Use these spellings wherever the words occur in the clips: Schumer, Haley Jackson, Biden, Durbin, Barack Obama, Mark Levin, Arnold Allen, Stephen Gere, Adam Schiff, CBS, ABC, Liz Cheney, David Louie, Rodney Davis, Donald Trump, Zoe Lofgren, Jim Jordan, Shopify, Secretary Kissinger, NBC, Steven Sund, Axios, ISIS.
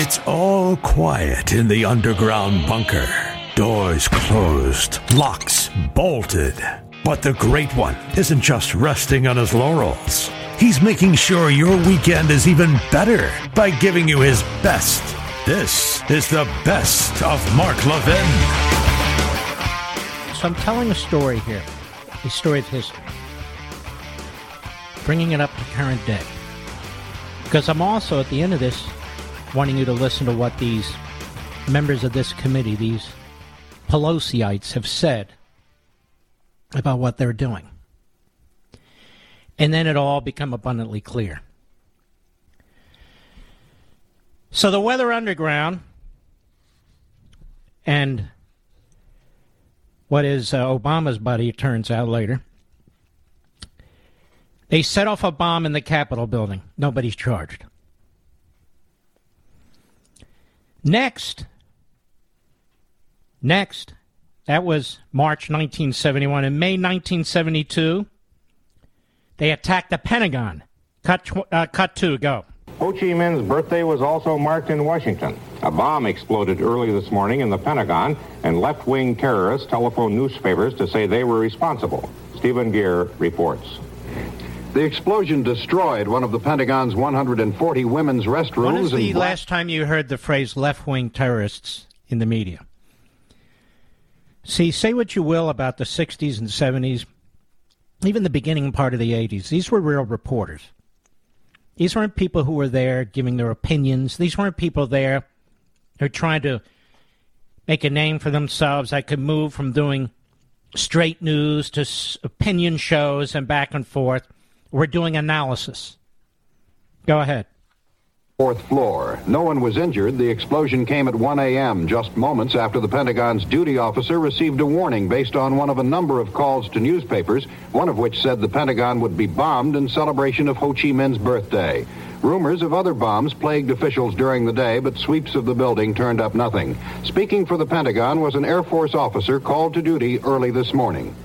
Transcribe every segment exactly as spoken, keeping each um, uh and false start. It's all quiet in the underground bunker. Doors closed, locks bolted. But the Great One isn't just resting on his laurels. He's making sure your weekend is even better by giving you his best. This is the best of Mark Levin. So I'm telling a story here, a story of history, bringing it up to current day. Because I'm also, at the end of this, wanting you to listen to what these members of this committee, these Pelosiites, have said about what they're doing. And then it all become abundantly clear. So the Weather Underground and what is uh, Obama's buddy, it turns out later, they set off a bomb in the Capitol building. Nobody's charged. Next, next, that was March nineteen seventy-one. In May nineteen seventy-two, they attacked the Pentagon. Cut, tw- uh, cut two, go. Ho Chi Minh's birthday was also marked in Washington. A bomb exploded early this morning in the Pentagon, and left-wing terrorists telephoned newspapers to say they were responsible. Stephen Gere reports. The explosion destroyed one of the Pentagon's one hundred forty women's restrooms. When is the last time you heard the phrase left-wing terrorists in the media? See, say what you will about the sixties and seventies, even the beginning part of the eighties. These were real reporters. These weren't people who were there giving their opinions. These weren't people there who were trying to make a name for themselves. I could move from doing straight news to opinion shows and back and forth. We're doing analysis. Go ahead. Fourth floor. No one was injured. The explosion came at one a.m., just moments after the Pentagon's duty officer received a warning based on one of a number of calls to newspapers, one of which said the Pentagon would be bombed in celebration of Ho Chi Minh's birthday. Rumors of other bombs plagued officials during the day, but sweeps of the building turned up nothing. Speaking for the Pentagon was an Air Force officer called to duty early this morning.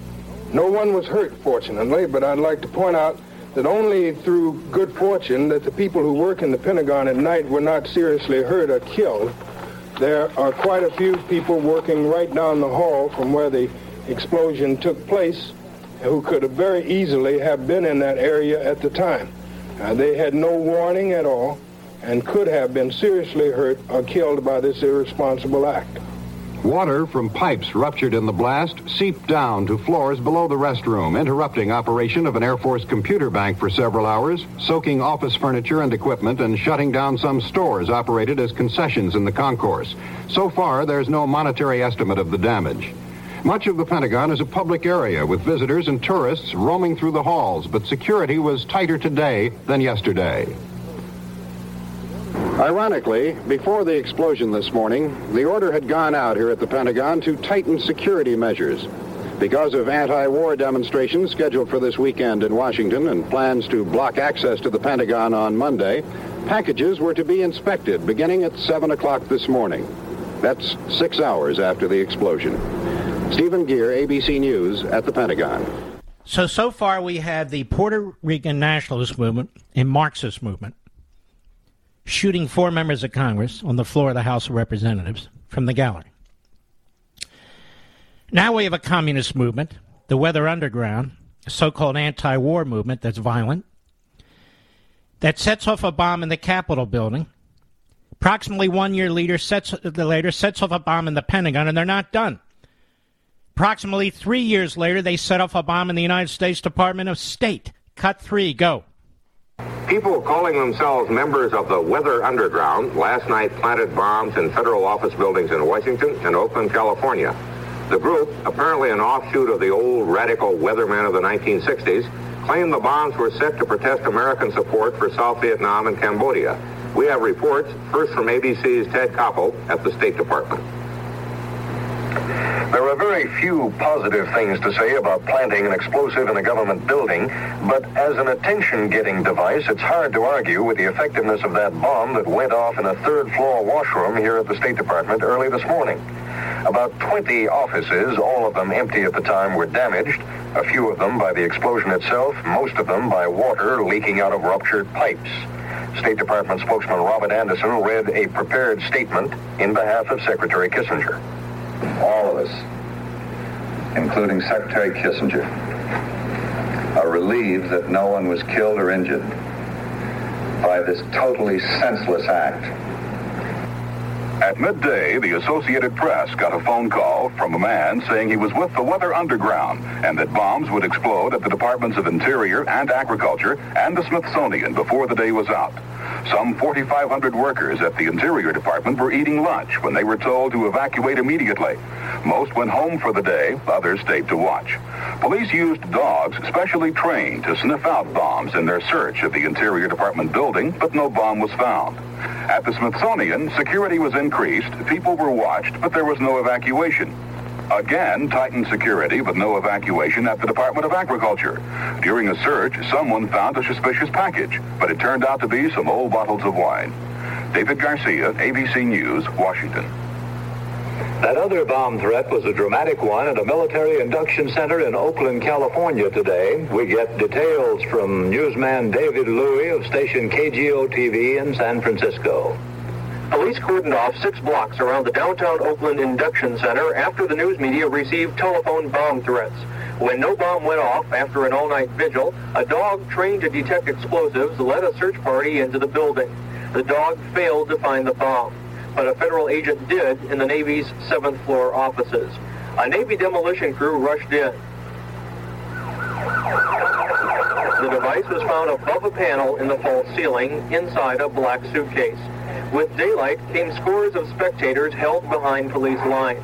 No one was hurt, fortunately, but I'd like to point out that only through good fortune that the people who work in the Pentagon at night were not seriously hurt or killed. There are quite a few people working right down the hall from where the explosion took place who could have very easily have been in that area at the time. Uh, they had no warning at all and could have been seriously hurt or killed by this irresponsible act. Water from pipes ruptured in the blast seeped down to floors below the restroom, interrupting operation of an Air Force computer bank for several hours, soaking office furniture and equipment, and shutting down some stores operated as concessions in the concourse. So far, there's no monetary estimate of the damage. Much of the Pentagon is a public area, with visitors and tourists roaming through the halls, but security was tighter today than yesterday. Ironically, before the explosion this morning, the order had gone out here at the Pentagon to tighten security measures. Because of anti-war demonstrations scheduled for this weekend in Washington and plans to block access to the Pentagon on Monday, packages were to be inspected beginning at seven o'clock this morning. That's six hours after the explosion. Stephen Gere, A B C News, at the Pentagon. So, so far we have the Puerto Rican nationalist movement and Marxist movement shooting four members of Congress on the floor of the House of Representatives from the gallery. Now we have a communist movement, the Weather Underground, a so-called anti-war movement that's violent, that sets off a bomb in the Capitol building. Approximately one year later sets, later, sets off a bomb in the Pentagon, and they're not done. Approximately three years later, they set off a bomb in the United States Department of State. Cut three, go. People calling themselves members of the Weather Underground last night planted bombs in federal office buildings in Washington and Oakland, California. The group, apparently an offshoot of the old radical weathermen of the nineteen sixties, claimed the bombs were set to protest American support for South Vietnam and Cambodia. We have reports, first from A B C's Ted Koppel at the State Department. There are very few positive things to say about planting an explosive in a government building, but as an attention-getting device, it's hard to argue with the effectiveness of that bomb that went off in a third-floor washroom here at the State Department early this morning. About twenty offices, all of them empty at the time, were damaged, a few of them by the explosion itself, most of them by water leaking out of ruptured pipes. State Department spokesman Robert Anderson read a prepared statement in behalf of Secretary Kissinger. All of us, including Secretary Kissinger, are relieved that no one was killed or injured by this totally senseless act. At midday, the Associated Press got a phone call from a man saying he was with the Weather Underground and that bombs would explode at the Departments of Interior and Agriculture and the Smithsonian before the day was out. Some forty-five hundred workers at the Interior Department were eating lunch when they were told to evacuate immediately. Most went home for the day, others stayed to watch. Police used dogs specially trained to sniff out bombs in their search of the Interior Department building, but no bomb was found. At the Smithsonian, security was increased, people were watched, but there was no evacuation. Again, tightened security, but no evacuation at the Department of Agriculture. During a search, someone found a suspicious package, but it turned out to be some old bottles of wine. David Garcia, A B C News, Washington. That other bomb threat was a dramatic one at a military induction center in Oakland, California today. We get details from newsman David Louie of station K G O T V in San Francisco. Police cordoned off six blocks around the downtown Oakland induction center after the news media received telephone bomb threats. When no bomb went off after an all-night vigil, a dog trained to detect explosives led a search party into the building. The dog failed to find the bomb, but a federal agent did in the Navy's seventh floor offices. A Navy demolition crew rushed in. The device was found above a panel in the false ceiling inside a black suitcase. With daylight came scores of spectators held behind police lines.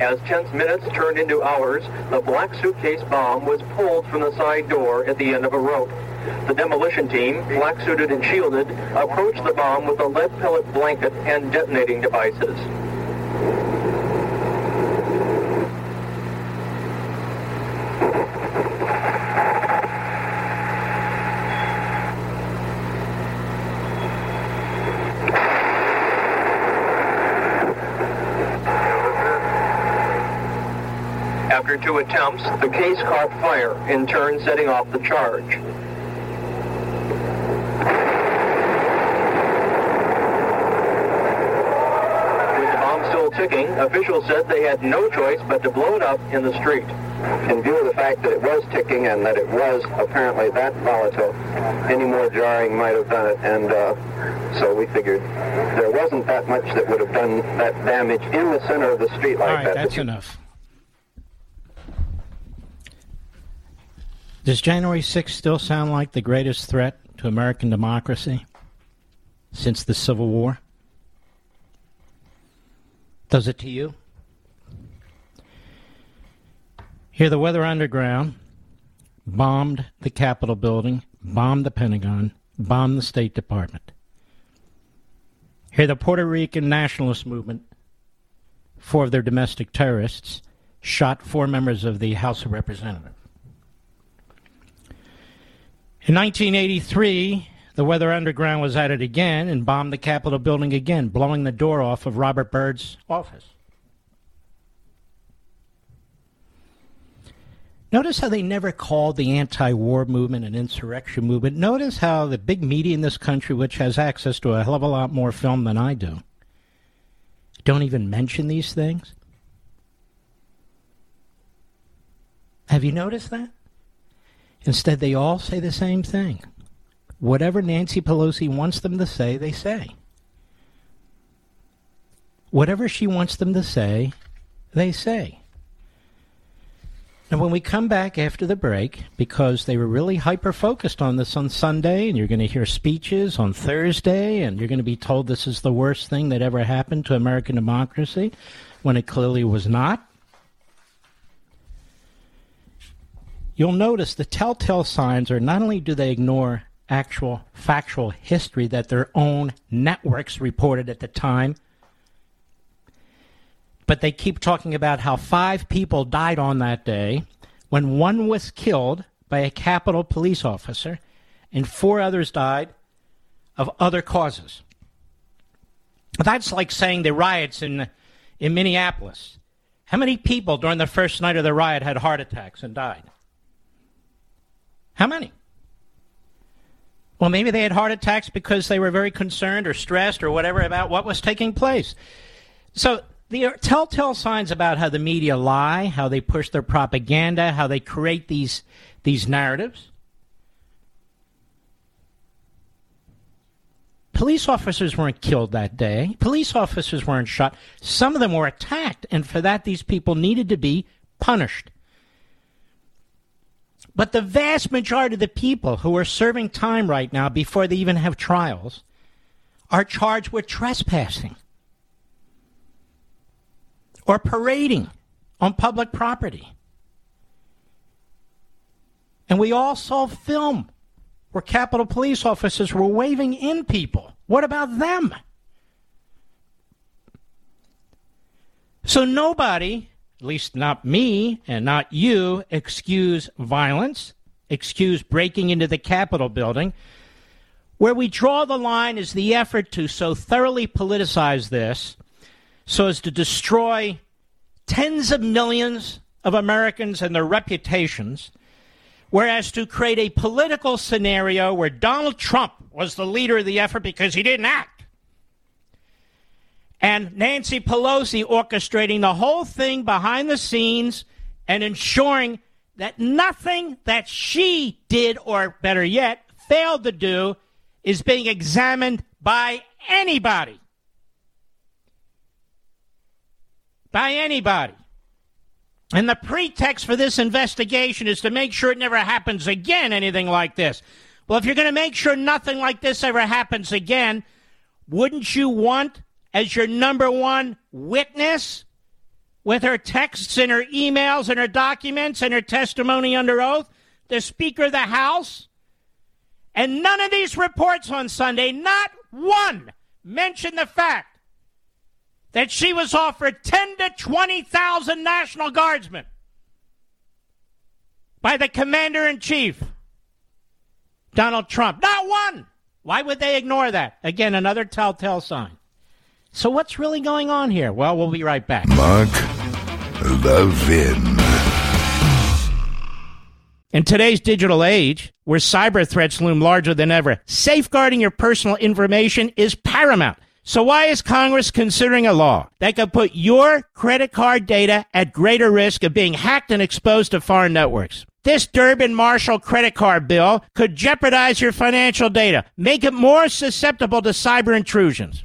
As tense minutes turned into hours, the black suitcase bomb was pulled from the side door at the end of a rope. The demolition team, black-suited and shielded, approached the bomb with a lead pellet blanket and detonating devices. After two attempts, the case caught fire, in turn setting off the charge. Ticking, officials said they had no choice but to blow it up in the street. In view of the fact that it was ticking and that it was apparently that volatile, any more jarring might have done it, and uh, so we figured there wasn't that much that would have done that damage in the center of the street like All right, that. That's enough. Does January sixth still sound like the greatest threat to American democracy since the Civil War? Does it to you? Here, the Weather Underground bombed the Capitol building, bombed the Pentagon, bombed the State Department. Here, the Puerto Rican nationalist movement, four of their domestic terrorists, shot four members of the House of Representatives. In nineteen eighty-three, the Weather Underground was at it again and bombed the Capitol building again, blowing the door off of Robert Byrd's office. Notice how they never called the anti-war movement an insurrection movement. Notice how the big media in this country, which has access to a hell of a lot more film than I do, don't even mention these things. Have you noticed that? Instead, they all say the same thing. Whatever Nancy Pelosi wants them to say, they say. Whatever she wants them to say, they say. Now, when we come back after the break, because they were really hyper-focused on this on Sunday, and you're going to hear speeches on Thursday, and you're going to be told this is the worst thing that ever happened to American democracy, when it clearly was not. You'll notice the telltale signs are not only do they ignore actual factual history that their own networks reported at the time, but they keep talking about how five people died on that day when one was killed by a Capitol police officer and four others died of other causes. That's like saying the riots in in Minneapolis. How many people during the first night of the riot had heart attacks and died? How many? Well, maybe they had heart attacks because they were very concerned or stressed or whatever about what was taking place. So there are telltale signs about how the media lie, how they push their propaganda, how they create these these narratives. Police officers weren't killed that day. Police officers weren't shot. Some of them were attacked, and for that these people needed to be punished. But the vast majority of the people who are serving time right now before they even have trials are charged with trespassing or parading on public property. And we all saw film where Capitol Police officers were waving in people. What about them? So nobody, at least not me and not you, excuse violence, excuse breaking into the Capitol building. Where we draw the line is the effort to so thoroughly politicize this so as to destroy tens of millions of Americans and their reputations, whereas to create a political scenario where Donald Trump was the leader of the effort because he didn't act. And Nancy Pelosi orchestrating the whole thing behind the scenes and ensuring that nothing that she did, or better yet, failed to do, is being examined by anybody. By anybody. And the pretext for this investigation is to make sure it never happens again, anything like this. Well, if you're going to make sure nothing like this ever happens again, wouldn't you want, as your number one witness, with her texts and her emails and her documents and her testimony under oath, the Speaker of the House? And none of these reports on Sunday, not one, mentioned the fact that she was offered ten to twenty thousand National Guardsmen by the Commander-in-Chief, Donald Trump. Not one! Why would they ignore that? Again, another telltale sign. So what's really going on here? Well, we'll be right back. Mark Levin. In today's digital age, where cyber threats loom larger than ever, safeguarding your personal information is paramount. So why is Congress considering a law that could put your credit card data at greater risk of being hacked and exposed to foreign networks? This Durbin Marshall credit card bill could jeopardize your financial data, make it more susceptible to cyber intrusions.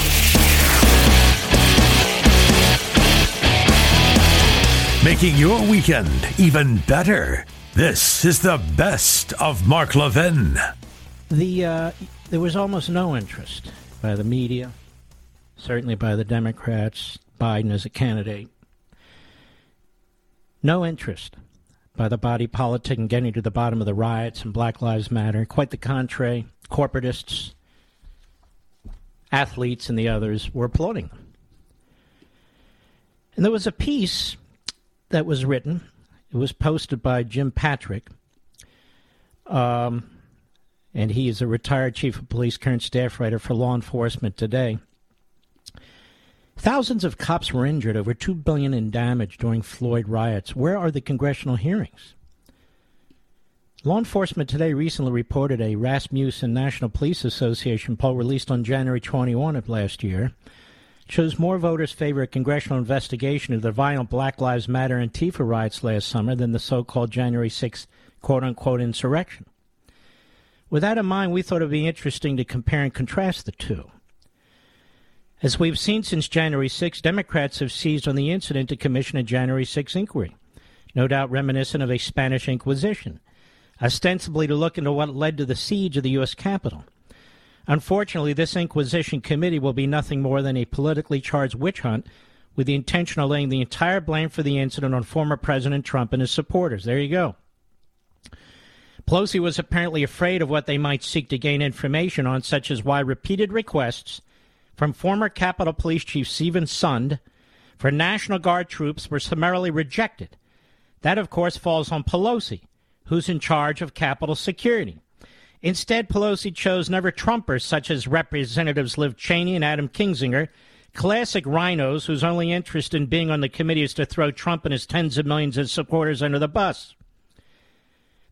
Making your weekend even better. This is the best of Mark Levin. The uh, there was almost no interest by the media, certainly by the Democrats, Biden as a candidate. No interest by the body politic in getting to the bottom of the riots and Black Lives Matter. Quite the contrary, corporatists, athletes, and the others were applauding them. And there was a piece that was written. It was posted by Jim Patrick, um, and he is a retired chief of police, current staff writer for Law Enforcement Today. Thousands of cops were injured, over two billion dollars in damage during Floyd riots. Where are the congressional hearings? Law Enforcement Today recently reported a Rasmussen National Police Association poll released on January twenty-first of last year shows more voters favor a congressional investigation of the violent Black Lives Matter and Antifa riots last summer than the so-called January sixth quote-unquote insurrection. With that in mind, we thought it would be interesting to compare and contrast the two. As we've seen since January sixth, Democrats have seized on the incident to commission a January sixth inquiry, no doubt reminiscent of a Spanish Inquisition, ostensibly to look into what led to the siege of the U S Capitol. Unfortunately, this Inquisition committee will be nothing more than a politically charged witch hunt with the intention of laying the entire blame for the incident on former President Trump and his supporters. There you go. Pelosi was apparently afraid of what they might seek to gain information on, such as why repeated requests from former Capitol Police Chief Steven Sund for National Guard troops were summarily rejected. That, of course, falls on Pelosi, who's in charge of Capitol security. Instead, Pelosi chose never-Trumpers such as Representatives Liz Cheney and Adam Kinzinger, classic rhinos whose only interest in being on the committee is to throw Trump and his tens of millions of supporters under the bus.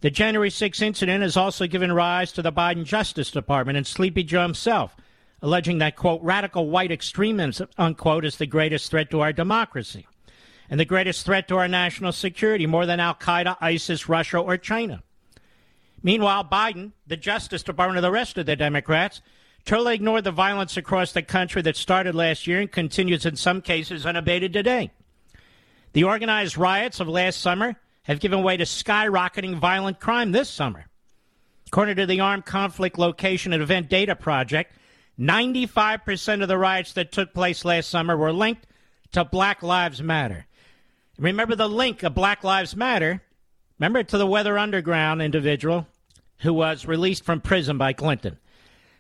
The January sixth incident has also given rise to the Biden Justice Department and Sleepy Joe himself, alleging that, quote, radical white extremism, unquote, is the greatest threat to our democracy and the greatest threat to our national security, more than Al-Qaeda, ISIS, Russia, or China. Meanwhile, Biden, the Justice Department, and the rest of the Democrats totally ignored the violence across the country that started last year and continues in some cases unabated today. The organized riots of last summer have given way to skyrocketing violent crime this summer. According to the Armed Conflict Location and Event Data Project, ninety-five percent of the riots that took place last summer were linked to Black Lives Matter. Remember the link of Black Lives Matter, remember, to the Weather Underground individual who was released from prison by Clinton.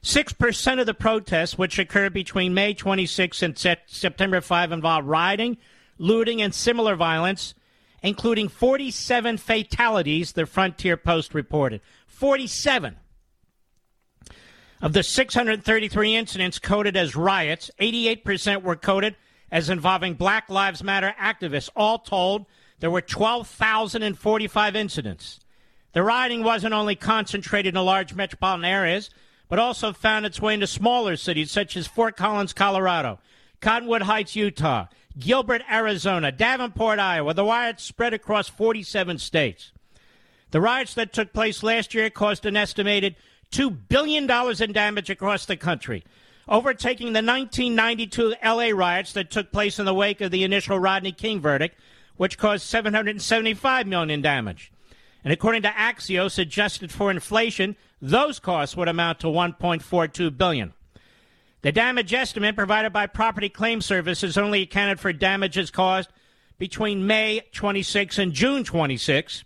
Six percent of the protests, which occurred between May twenty-sixth and September fifth, involved rioting, looting, and similar violence, including forty-seven fatalities, the Frontier Post reported. forty-seven. Of the six hundred thirty-three incidents coded as riots, eighty-eight percent were coded as involving Black Lives Matter activists. All told, there were twelve thousand forty-five incidents. The rioting wasn't only concentrated in large metropolitan areas, but also found its way into smaller cities such as Fort Collins, Colorado, Cottonwood Heights, Utah, Gilbert, Arizona, Davenport, Iowa. The riots spread across forty-seven states. The riots that took place last year caused an estimated two billion dollars in damage across the country, overtaking the nineteen ninety-two L A riots that took place in the wake of the initial Rodney King verdict, which caused seven hundred seventy-five million dollars in damage. And according to Axios, adjusted for inflation, those costs would amount to one point four two billion dollars. The damage estimate provided by Property Claim Services only accounted for damages caused between May twenty-sixth and June twenty-sixth.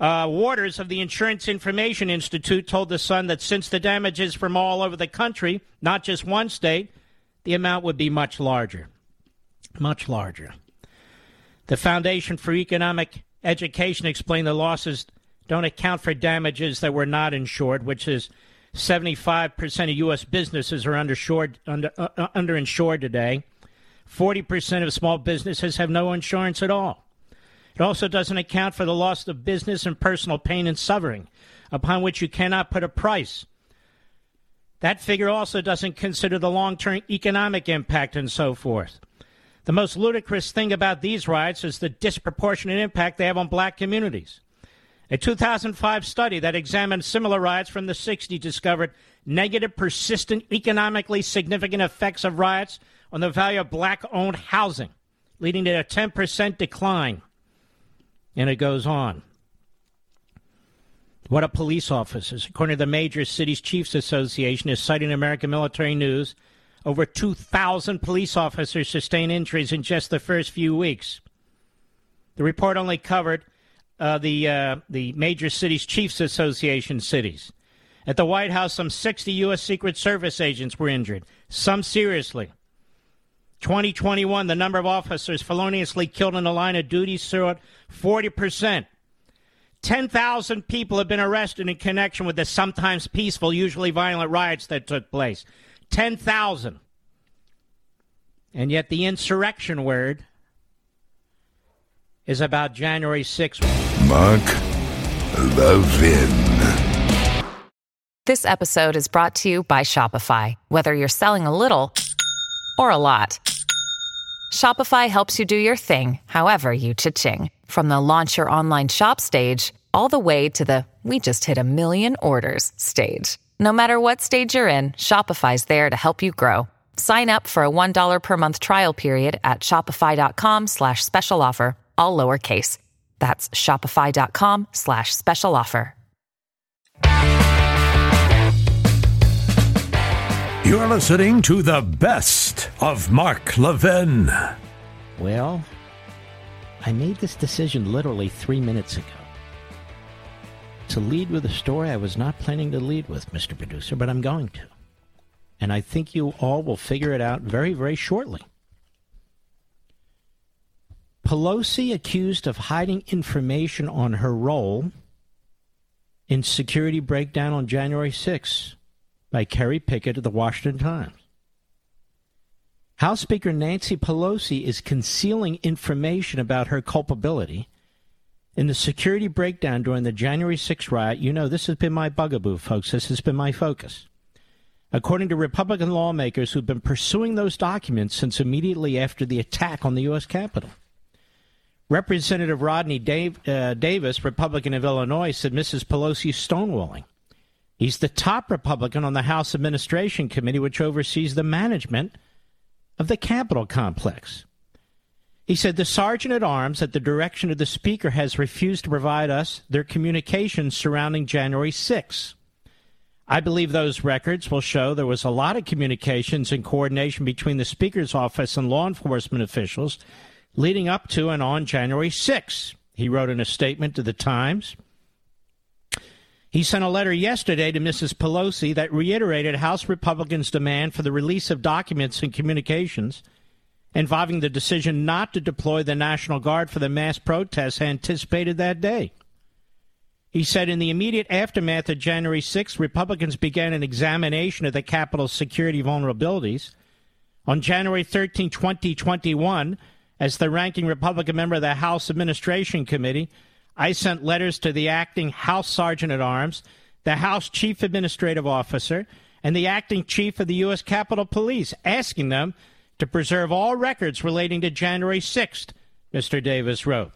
Uh, Waters of the Insurance Information Institute told The Sun that since the damages from all over the country, not just one state, the amount would be much larger. Much larger. The Foundation for Economic Education explained the losses don't account for damages that were not insured, which is seventy-five percent of U S businesses are underinsured, under, uh, underinsured today. forty percent of small businesses have no insurance at all. It also doesn't account for the loss of business and personal pain and suffering, upon which you cannot put a price. That figure also doesn't consider the long-term economic impact and so forth. The most ludicrous thing about these riots is the disproportionate impact they have on black communities. A two thousand five study that examined similar riots from the sixties discovered negative, persistent, economically significant effects of riots on the value of black-owned housing, leading to a ten percent decline. And it goes on. What a police officers. According to the Major Cities Chiefs Association, is citing American Military News, over two thousand police officers sustained injuries in just the first few weeks. The report only covered uh, the uh, the Major Cities Chiefs Association cities. At the White House, some sixty U S. Secret Service agents were injured, some seriously. twenty twenty-one, the number of officers feloniously killed in the line of duty soared forty percent. ten thousand people have been arrested in connection with the sometimes peaceful, usually violent riots that took place. ten thousand. And yet the insurrection word is about January sixth. Mark Levin. This episode is brought to you by Shopify. Whether you're selling a little or a lot, Shopify helps you do your thing, however you cha-ching. From the launch your online shop stage, all the way to the we just hit a million orders stage. No matter what stage you're in, Shopify's there to help you grow. Sign up for a one dollar per month trial period at shopify.com slash special offer, all lowercase. That's shopify.com slash special offer. You're listening to the best of Mark Levin. Well, I made this decision literally three minutes ago. To lead with a story I was not planning to lead with, Mister Producer, but I'm going to. And I think you all will figure it out very, very shortly. Pelosi accused of hiding information on her role in security breakdown on January sixth by Kerry Pickett of the Washington Times. House Speaker Nancy Pelosi is concealing information about her culpability in the security breakdown during the January sixth riot. You know, this has been my bugaboo, folks. This has been my focus. According to Republican lawmakers who've been pursuing those documents since immediately after the attack on the U S Capitol. Representative Rodney Dave, uh, Davis, Republican of Illinois, said Missus Pelosi's stonewalling. He's the top Republican on the House Administration Committee, which oversees the management of the Capitol complex. He said the sergeant-at-arms at the direction of the speaker has refused to provide us their communications surrounding January sixth. I believe those records will show there was a lot of communications and coordination between the speaker's office and law enforcement officials leading up to and on January sixth, he wrote in a statement to the Times. He sent a letter yesterday to Missus Pelosi that reiterated House Republicans' demand for the release of documents and communications involving the decision not to deploy the National Guard for the mass protests anticipated that day. He said in the immediate aftermath of January sixth, Republicans began an examination of the Capitol's security vulnerabilities. On January thirteenth, twenty twenty-one, as the ranking Republican member of the House Administration Committee, I sent letters to the acting House Sergeant-at-Arms, the House Chief Administrative Officer, and the acting Chief of the U S Capitol Police, asking them to preserve all records relating to January sixth, Mister Davis wrote.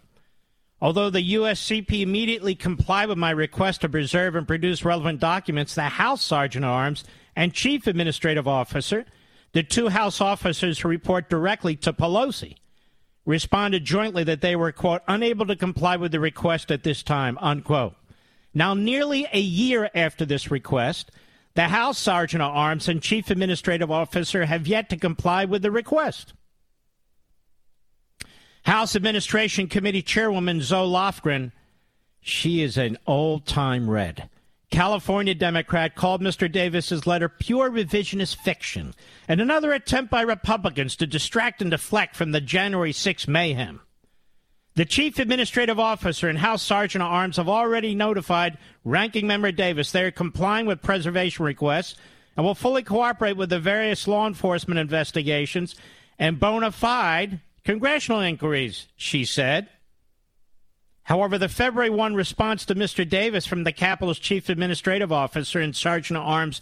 Although the U S C P immediately complied with my request to preserve and produce relevant documents, the House Sergeant-at-Arms and Chief Administrative Officer, the two House officers who report directly to Pelosi, responded jointly that they were, quote, unable to comply with the request at this time, unquote. Now, nearly a year after this request, the House Sergeant at Arms and Chief Administrative Officer have yet to comply with the request. House Administration Committee Chairwoman Zoe Lofgren, she is an old-time red. California Democrat called Mister Davis's letter pure revisionist fiction and another attempt by Republicans to distract and deflect from the January sixth mayhem. The Chief Administrative Officer and House Sergeant at Arms have already notified Ranking Member Davis they are complying with preservation requests and will fully cooperate with the various law enforcement investigations and bona fide congressional inquiries, she said. However, the February first response to Mister Davis from the Capitol's Chief Administrative Officer and Sergeant at Arms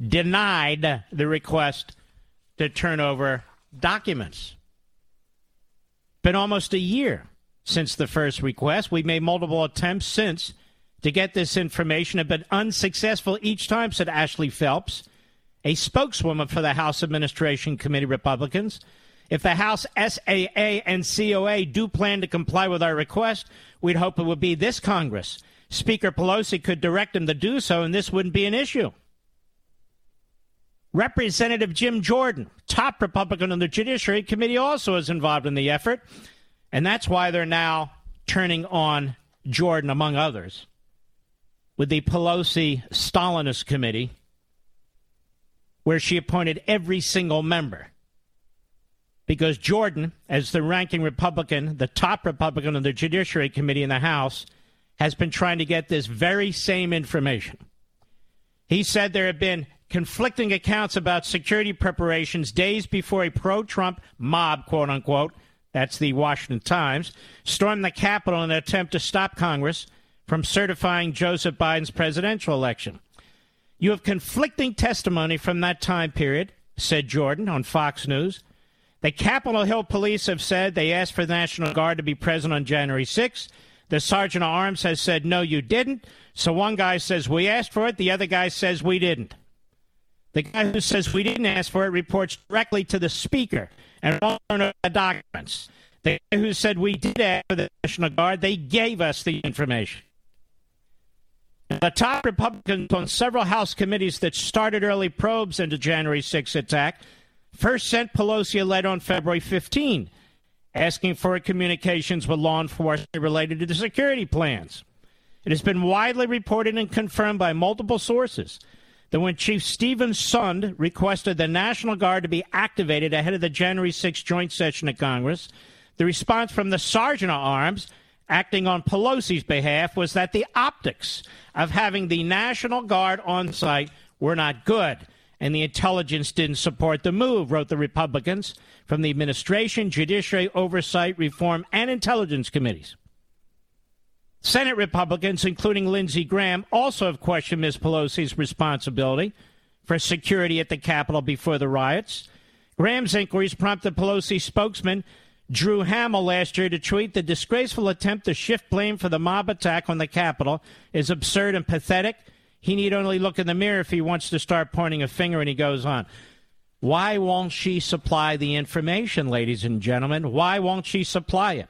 denied the request to turn over documents. Been almost a year since the first request. We've made multiple attempts since to get this information, have been unsuccessful each time, said Ashley Phelps, a spokeswoman for the House Administration Committee Republicans. If the House S A A and C O A do plan to comply with our request, we'd hope it would be this Congress. Speaker Pelosi could direct them to do so, and this wouldn't be an issue. Representative Jim Jordan, top Republican on the Judiciary Committee, also is involved in the effort, and that's why they're now turning on Jordan, among others, with the Pelosi Stalinist Committee, where she appointed every single member. Because Jordan, as the ranking Republican, the top Republican on the Judiciary Committee in the House, has been trying to get this very same information. He said there have been conflicting accounts about security preparations days before a pro-Trump mob, quote unquote, that's the Washington Times, stormed the Capitol in an attempt to stop Congress from certifying Joseph Biden's presidential election. You have conflicting testimony from that time period, said Jordan on Fox News. The Capitol Hill police have said they asked for the National Guard to be present on January sixth. The Sergeant at Arms has said, no, you didn't. So one guy says we asked for it. The other guy says we didn't. The guy who says we didn't ask for it reports directly to the speaker and won't turn over the documents. The guy who said we did ask for the National Guard, they gave us the information. The top Republicans on several House committees that started early probes into January sixth attack first sent Pelosi a letter on February fifteenth asking for communications with law enforcement related to the security plans. It has been widely reported and confirmed by multiple sources that when Chief Steven Sund requested the National Guard to be activated ahead of the January sixth joint session of Congress, the response from the Sergeant at Arms acting on Pelosi's behalf was that the optics of having the National Guard on site were not good, and the intelligence didn't support the move, wrote the Republicans from the administration, Judiciary Oversight, Reform, and Intelligence Committees. Senate Republicans, including Lindsey Graham, also have questioned Miz Pelosi's responsibility for security at the Capitol before the riots. Graham's inquiries prompted Pelosi spokesman Drew Hamill last year to tweet, "The disgraceful attempt to shift blame for the mob attack on the Capitol is absurd and pathetic. He need only look in the mirror if he wants to start pointing a finger," and he goes on. Why won't she supply the information, ladies and gentlemen? Why won't she supply it?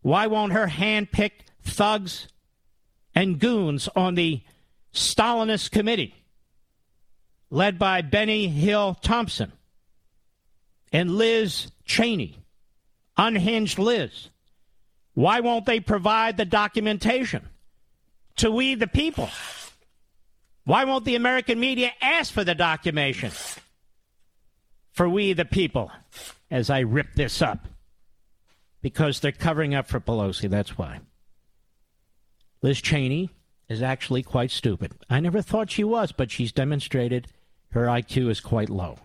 Why won't her hand-picked thugs and goons on the Stalinist committee, led by Benny Hill Thompson and Liz Cheney, unhinged Liz, why won't they provide the documentation to we the people? Why won't the American media ask for the documentation for we the people, as I rip this up? Because they're covering up for Pelosi, that's why. Liz Cheney is actually quite stupid. I never thought she was, but she's demonstrated her I Q is quite low.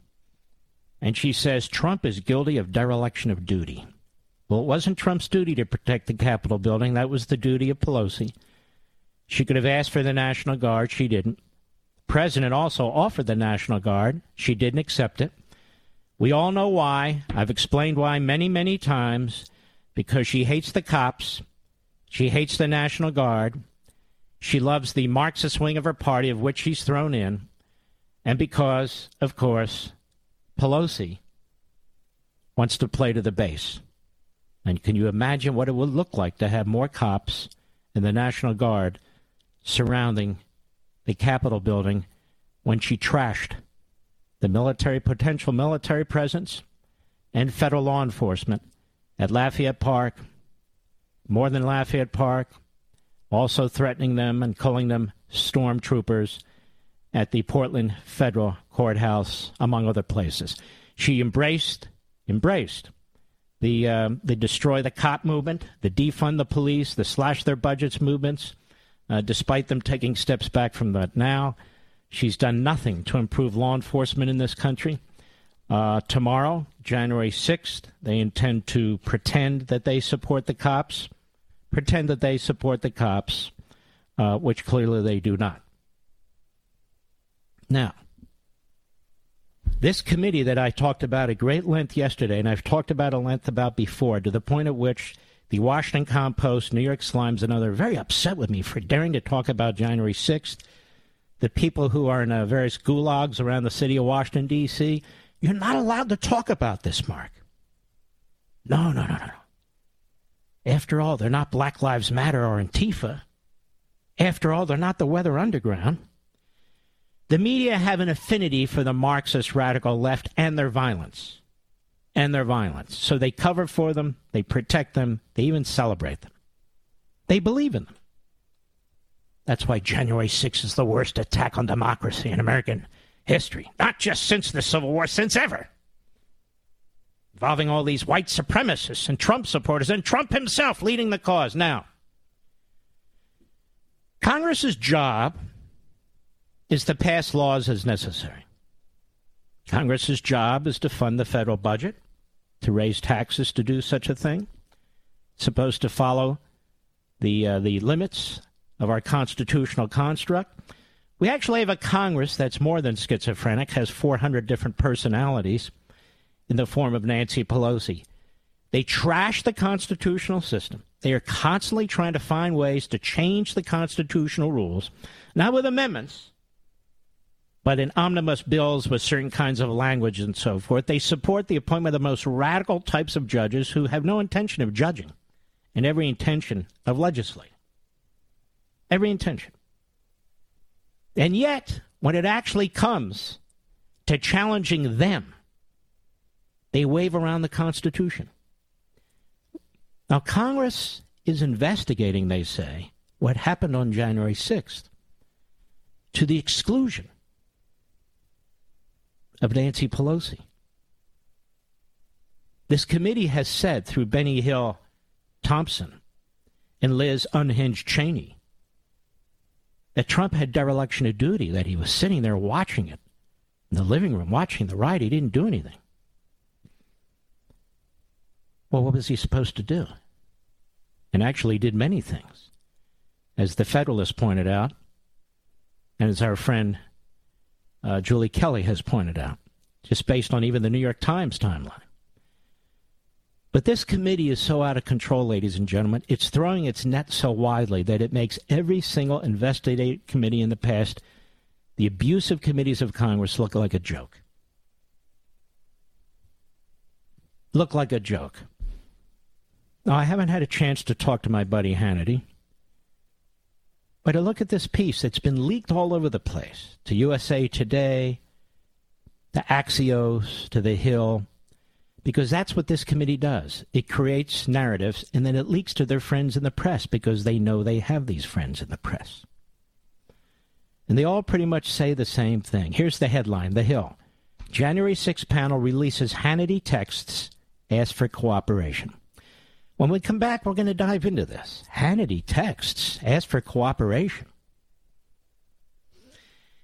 And she says Trump is guilty of dereliction of duty. Well, it wasn't Trump's duty to protect the Capitol building. That was the duty of Pelosi. She could have asked for the National Guard. She didn't. The president also offered the National Guard. She didn't accept it. We all know why. I've explained why many, many times. Because she hates the cops. She hates the National Guard. She loves the Marxist wing of her party, of which she's thrown in. And because, of course, Pelosi wants to play to the base. And can you imagine what it would look like to have more cops and the National Guard surrounding the Capitol building when she trashed the military, potential military presence and federal law enforcement at Lafayette Park, more than Lafayette Park, also threatening them and calling them stormtroopers at the Portland Federal Courthouse, among other places. She embraced, embraced the uh, the destroy the cop movement, the defund the police, the slash their budgets movements, uh, despite them taking steps back from that now. She's done nothing to improve law enforcement in this country. Uh, tomorrow, January sixth, they intend to pretend that they support the cops, pretend that they support the cops, uh, which clearly they do not. Now, this committee that I talked about at great length yesterday, and I've talked about at length about before, to the point at which the Washington Compost, New York Slimes, and others are very upset with me for daring to talk about January sixth. The people who are in uh, various gulags around the city of Washington, D C, you're not allowed to talk about this, Mark. No, no, no, no, no. After all, they're not Black Lives Matter or Antifa. After all, they're not the Weather Underground. The media have an affinity for the Marxist radical left and their violence. And their violence. So they cover for them, they protect them, they even celebrate them. They believe in them. That's why January sixth is the worst attack on democracy in American history. Not just since the Civil War, since ever. Involving all these white supremacists and Trump supporters and Trump himself leading the cause. Now, Congress's job is to pass laws as necessary. Congress's job is to fund the federal budget, to raise taxes to do such a thing. It's supposed to follow the uh, the limits of our constitutional construct. We actually have a Congress that's more than schizophrenic, has four hundred different personalities in the form of Nancy Pelosi. They trash the constitutional system. They are constantly trying to find ways to change the constitutional rules, not with amendments, but in omnibus bills with certain kinds of language and so forth. They support the appointment of the most radical types of judges who have no intention of judging and every intention of legislating. Every intention. And yet, when it actually comes to challenging them, they wave around the Constitution. Now, Congress is investigating, they say, what happened on January sixth to the exclusion of Nancy Pelosi. This committee has said through Benny Hill Thompson and Liz Unhinged Cheney that Trump had dereliction of duty, that he was sitting there watching it in the living room, watching the riot. He didn't do anything. Well, what was he supposed to do? And actually he did many things. As the Federalist pointed out, and as our friend uh, Julie Kelly has pointed out, just based on even the New York Times timeline. But this committee is so out of control, ladies and gentlemen, it's throwing its net so widely that it makes every single investigative committee in the past, the abusive committees of Congress, look like a joke. Look like a joke. Now, I haven't had a chance to talk to my buddy Hannity, but I look at this piece that's been leaked all over the place, to U S A Today, to Axios, to The Hill, because that's what this committee does. It creates narratives, and then it leaks to their friends in the press because they know they have these friends in the press. And they all pretty much say the same thing. Here's the headline, The Hill. January sixth panel releases Hannity texts, asks for cooperation. When we come back, we're going to dive into this. Hannity texts, asks for cooperation.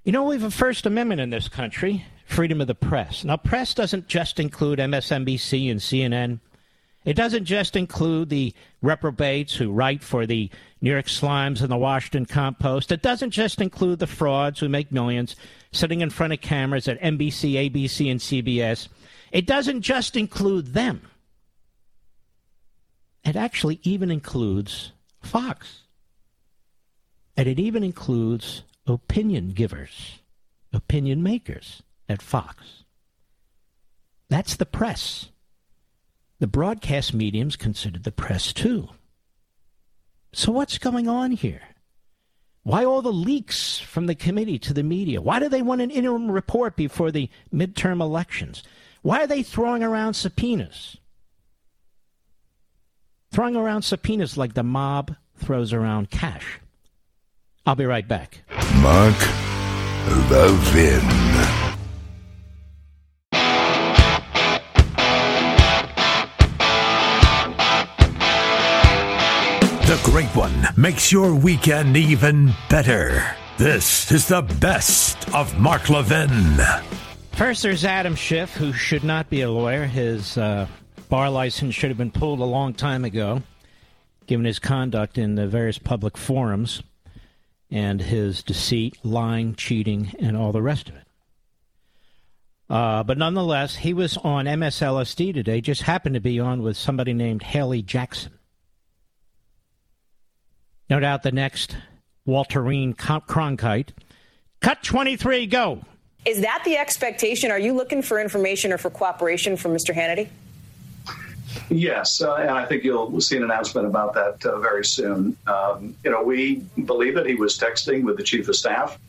You know, we have a First Amendment in this country. Freedom of the press. Now, press doesn't just include M S N B C and C N N. It doesn't just include the reprobates who write for the New York Slimes and the Washington Compost. It doesn't just include the frauds who make millions sitting in front of cameras at N B C, A B C, and C B S. It doesn't just include them. It actually even includes Fox. And it even includes opinion givers, opinion makers at Fox. That's the press. The broadcast medium's considered the press, too. So what's going on here? Why all the leaks from the committee to the media? Why do they want an interim report before the midterm elections? Why are they throwing around subpoenas? Throwing around subpoenas like the mob throws around cash. I'll be right back. Mark Levin. The Great One makes your weekend even better. This is the best of Mark Levin. First, there's Adam Schiff, who should not be a lawyer. His uh, bar license should have been pulled a long time ago, given his conduct in the various public forums and his deceit, lying, cheating, and all the rest of it. Uh, but nonetheless, he was on M S L S D today, just happened to be on with somebody named Haley Jackson. No doubt the next Walterine Cronkite. Cut twenty-three, go. Is that the expectation? Are you looking for information or for cooperation from Mister Hannity? Yes, uh, and I think you'll see an announcement about that uh, very soon. Um, you know, we believe that he was texting with the chief of staff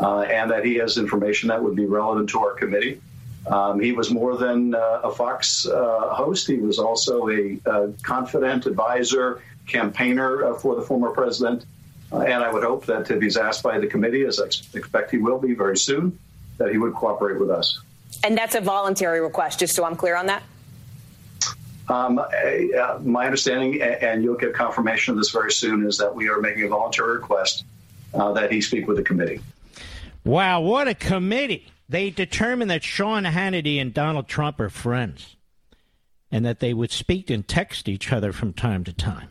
uh, and that he has information that would be relevant to our committee. Um, he was more than uh, a Fox uh, host. He was also a, a confidant advisor, campaigner uh, for the former president. Uh, and I would hope that if he's asked by the committee, as I expect he will be very soon, that he would cooperate with us. And that's a voluntary request, just so I'm clear on that? Um, I, uh, my understanding, and you'll get confirmation of this very soon, is that we are making a voluntary request uh, that he speak with the committee. Wow, what a committee. They determined that Sean Hannity and Donald Trump are friends and that they would speak and text each other from time to time.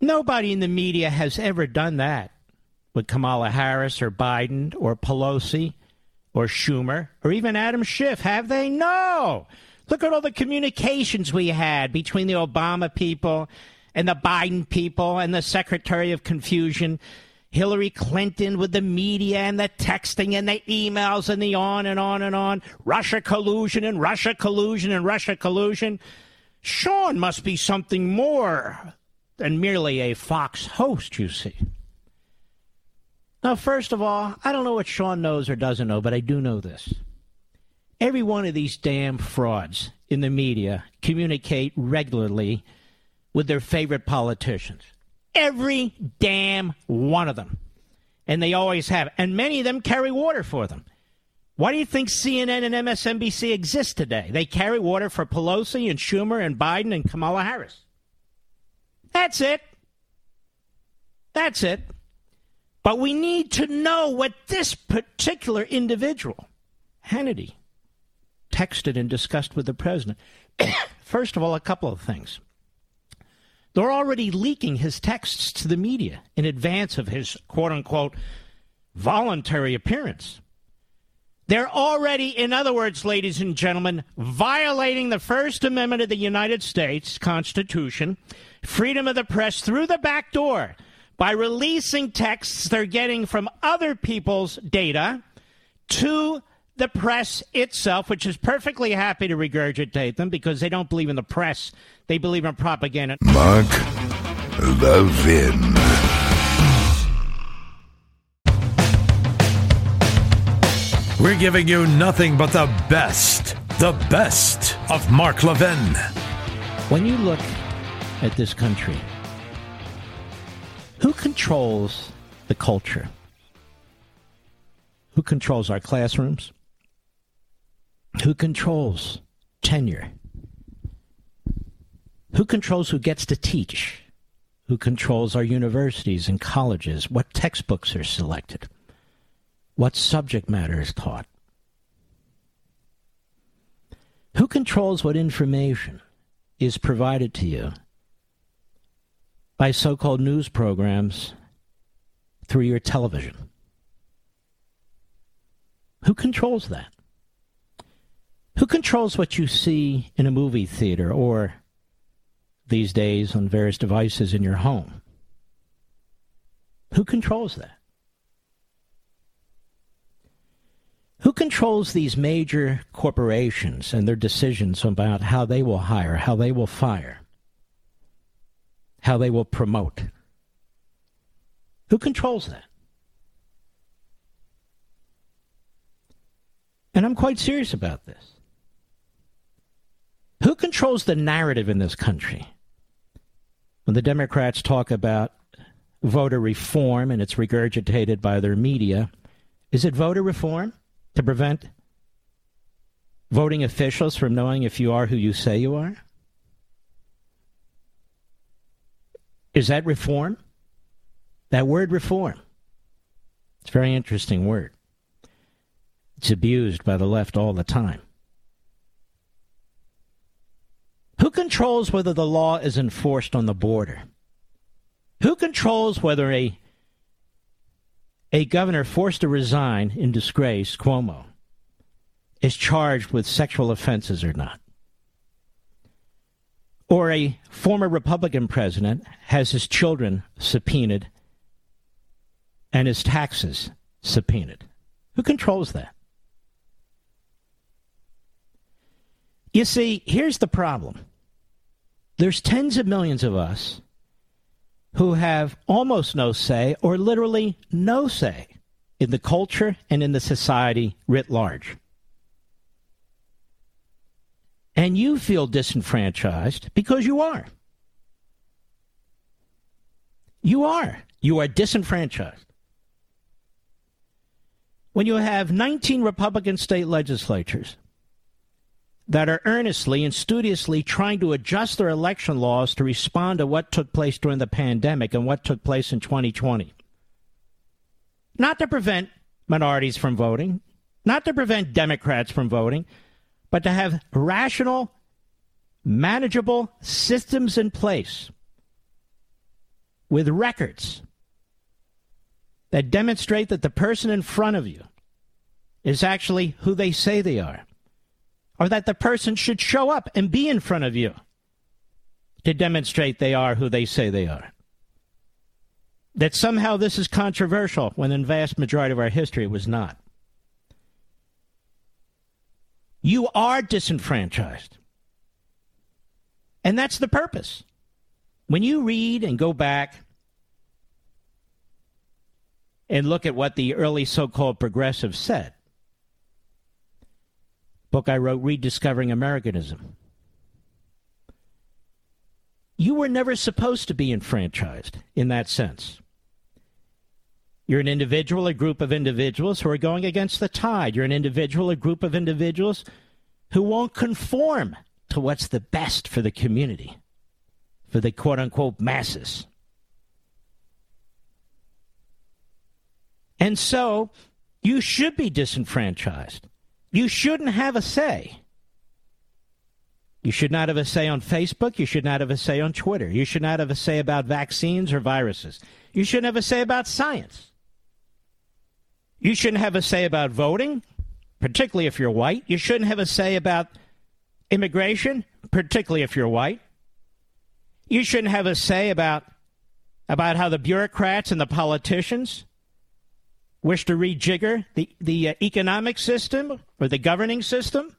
Nobody in the media has ever done that with Kamala Harris or Biden or Pelosi or Schumer or even Adam Schiff, have they? No! Look at all the communications we had between the Obama people and the Biden people and the Secretary of Confusion, Hillary Clinton, with the media and the texting and the emails and the on and on and on. Russia collusion and Russia collusion and Russia collusion. Sean must be something more than merely a Fox host, you see. Now, first of all, I don't know what Sean knows or doesn't know, but I do know this. Every one of these damn frauds in the media communicate regularly with their favorite politicians. Every damn one of them. And they always have. And many of them carry water for them. Why do you think C N N and M S N B C exist today? They carry water for Pelosi and Schumer and Biden and Kamala Harris. That's it. That's it. But we need to know what this particular individual, Hannity, texted and discussed with the president. First of all, a couple of things. They're already leaking his texts to the media in advance of his, quote-unquote, voluntary appearance. They're already, in other words, ladies and gentlemen, violating the First Amendment of the United States Constitution, freedom of the press through the back door by releasing texts they're getting from other people's data to the press itself, which is perfectly happy to regurgitate them because they don't believe in the press. They believe in propaganda. Mark Levin. We're giving you nothing but the best, the best of Mark Levin. When you look at this country, who controls the culture? Who controls our classrooms? Who controls tenure? Who controls who gets to teach? Who controls our universities and colleges? What textbooks are selected? What subject matter is taught? Who controls what information is provided to you by so-called news programs through your television? Who controls that? Who controls what you see in a movie theater or these days on various devices in your home? Who controls that? Who controls these major corporations and their decisions about how they will hire, how they will fire, how they will promote? Who controls that? And I'm quite serious about this. Who controls the narrative in this country? When the Democrats talk about voter reform and it's regurgitated by their media, is it voter reform to prevent voting officials from knowing if you are who you say you are? Is that reform? That word reform. It's a very interesting word. It's abused by the left all the time. Who controls whether the law is enforced on the border? Who controls whether a a governor forced to resign in disgrace, Cuomo, is charged with sexual offenses or not? Or a former Republican president has his children subpoenaed and his taxes subpoenaed. Who controls that? You see, here's the problem. There's tens of millions of us who have almost no say or literally no say in the culture and in the society writ large. And you feel disenfranchised because you are. You are. You are disenfranchised. When you have nineteen Republican state legislatures that are earnestly and studiously trying to adjust their election laws to respond to what took place during the pandemic and what took place in twenty twenty. Not to prevent minorities from voting, not to prevent Democrats from voting, but to have rational, manageable systems in place with records that demonstrate that the person in front of you is actually who they say they are. Or that the person should show up and be in front of you to demonstrate they are who they say they are. That somehow this is controversial when in the vast majority of our history it was not. You are disenfranchised. And that's the purpose. When you read and go back and look at what the early so-called progressives said, book I wrote, Rediscovering Americanism. You were never supposed to be enfranchised in that sense. You're an individual, a group of individuals who are going against the tide. You're an individual, a group of individuals who won't conform to what's the best for the community, for the quote-unquote masses. And so you should be disenfranchised. You shouldn't have a say. You should not have a say on Facebook. You should not have a say on Twitter. You should not have a say about vaccines or viruses. You shouldn't have a say about science. You shouldn't have a say about voting, particularly if you're white. You shouldn't have a say about immigration, particularly if you're white. You shouldn't have a say about, about how the bureaucrats and the politicians wish to rejigger the, the uh, economic system or the governing system,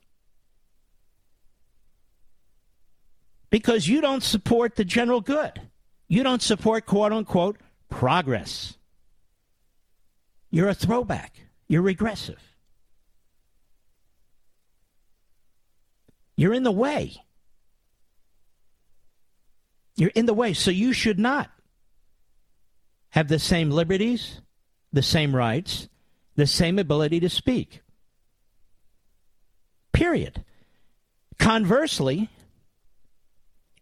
because you don't support the general good. You don't support, quote-unquote, progress. You're a throwback. You're regressive. You're in the way. You're in the way, so you should not have the same liberties, the same rights, the same ability to speak. Period. Conversely,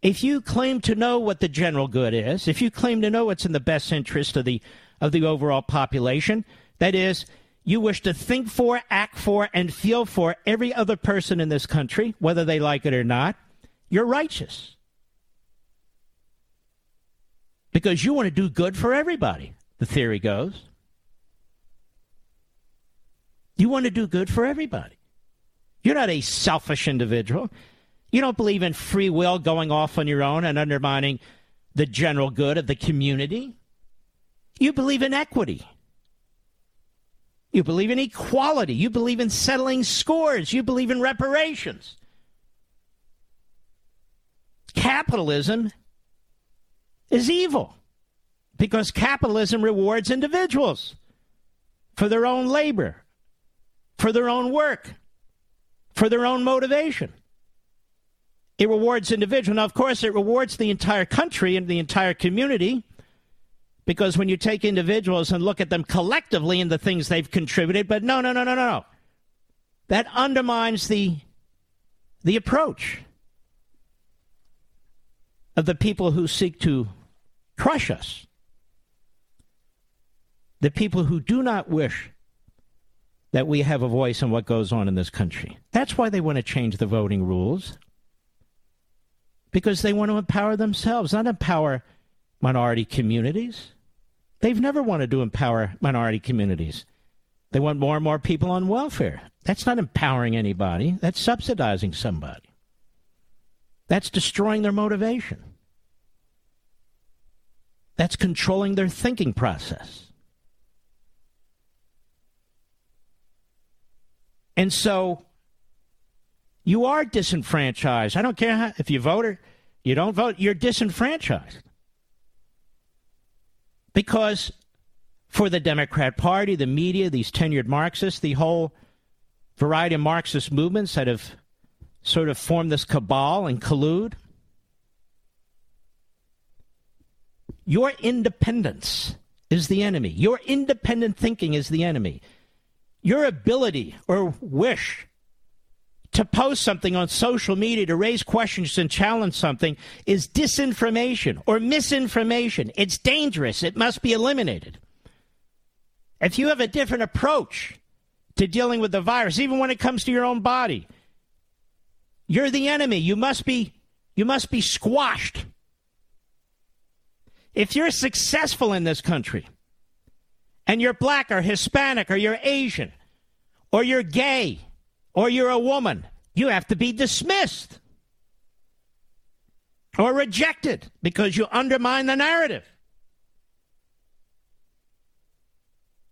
if you claim to know what the general good is, if you claim to know what's in the best interest of the of the overall population, that is, you wish to think for, act for, and feel for every other person in this country, whether they like it or not, you're righteous. Because you want to do good for everybody, the theory goes. You want to do good for everybody. You're not a selfish individual. You don't believe in free will going off on your own and undermining the general good of the community. You believe in equity. You believe in equality. You believe in settling scores. You believe in reparations. Capitalism is evil because capitalism rewards individuals for their own labor, for their own work, for their own motivation. It rewards individuals. Now, of course, it rewards the entire country and the entire community, because when you take individuals and look at them collectively and the things they've contributed, but no, no, no, no, no, no. That undermines the, the approach of the people who seek to crush us, the people who do not wish that we have a voice in what goes on in this country. That's why they want to change the voting rules, because they want to empower themselves, not empower minority communities. They've never wanted to empower minority communities. They want more and more people on welfare. That's not empowering anybody. That's subsidizing somebody. That's destroying their motivation. That's controlling their thinking process. And so you are disenfranchised. I don't care how, if you vote or you don't vote, you're disenfranchised. Because for the Democrat Party, the media, these tenured Marxists, the whole variety of Marxist movements that have sort of formed this cabal and collude, your independence is the enemy. Your independent thinking is the enemy. Your ability or wish to post something on social media, to raise questions and challenge something, is disinformation or misinformation. It's dangerous. It must be eliminated. If you have a different approach to dealing with the virus, even when it comes to your own body, you're the enemy. You must be, you must be squashed. If you're successful in this country, and you're black or Hispanic or you're Asian or you're gay or you're a woman, you have to be dismissed or rejected because you undermine the narrative.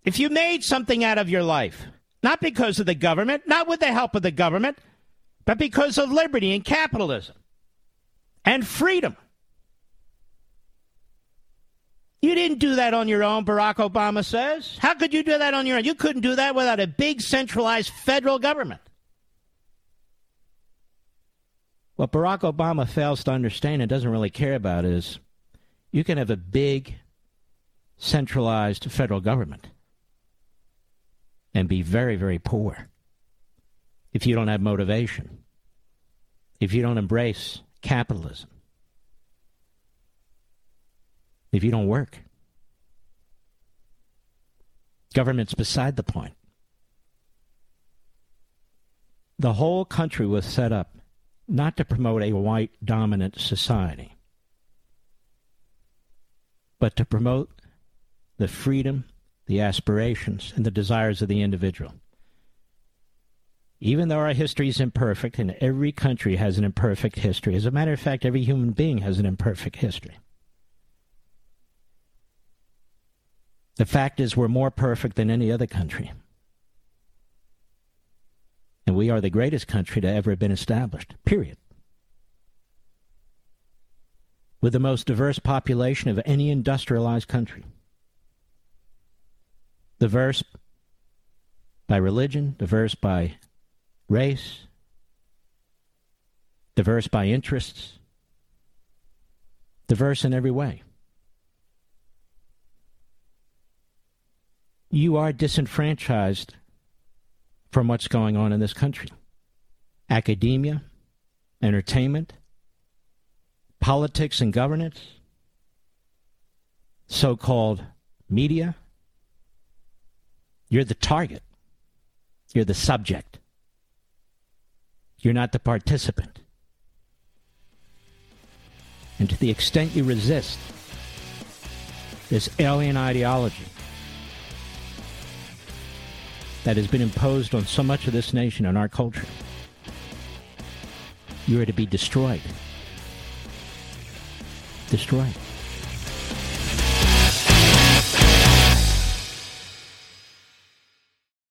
If you made something out of your life, not because of the government, not with the help of the government, but because of liberty and capitalism and freedom, you didn't do that on your own, Barack Obama says. How could you do that on your own? You couldn't do that without a big centralized federal government. What Barack Obama fails to understand and doesn't really care about is you can have a big, centralized federal government and be very, very poor if you don't have motivation, if you don't embrace capitalism, if you don't work. Government's beside the point. The whole country was set up not to promote a white-dominant society, but to promote the freedom, the aspirations, and the desires of the individual. Even though our history is imperfect, and every country has an imperfect history, as a matter of fact, every human being has an imperfect history. The fact is we're more perfect than any other country. And we are the greatest country to ever have been established, period. With the most diverse population of any industrialized country. Diverse by religion, diverse by race, diverse by interests, diverse in every way. You are disenfranchised from what's going on in this country. Academia, entertainment, politics and governance, so-called media. You're the target. You're the subject. You're not the participant. And to the extent you resist this alien ideology that has been imposed on so much of this nation and our culture, you are to be destroyed. Destroyed.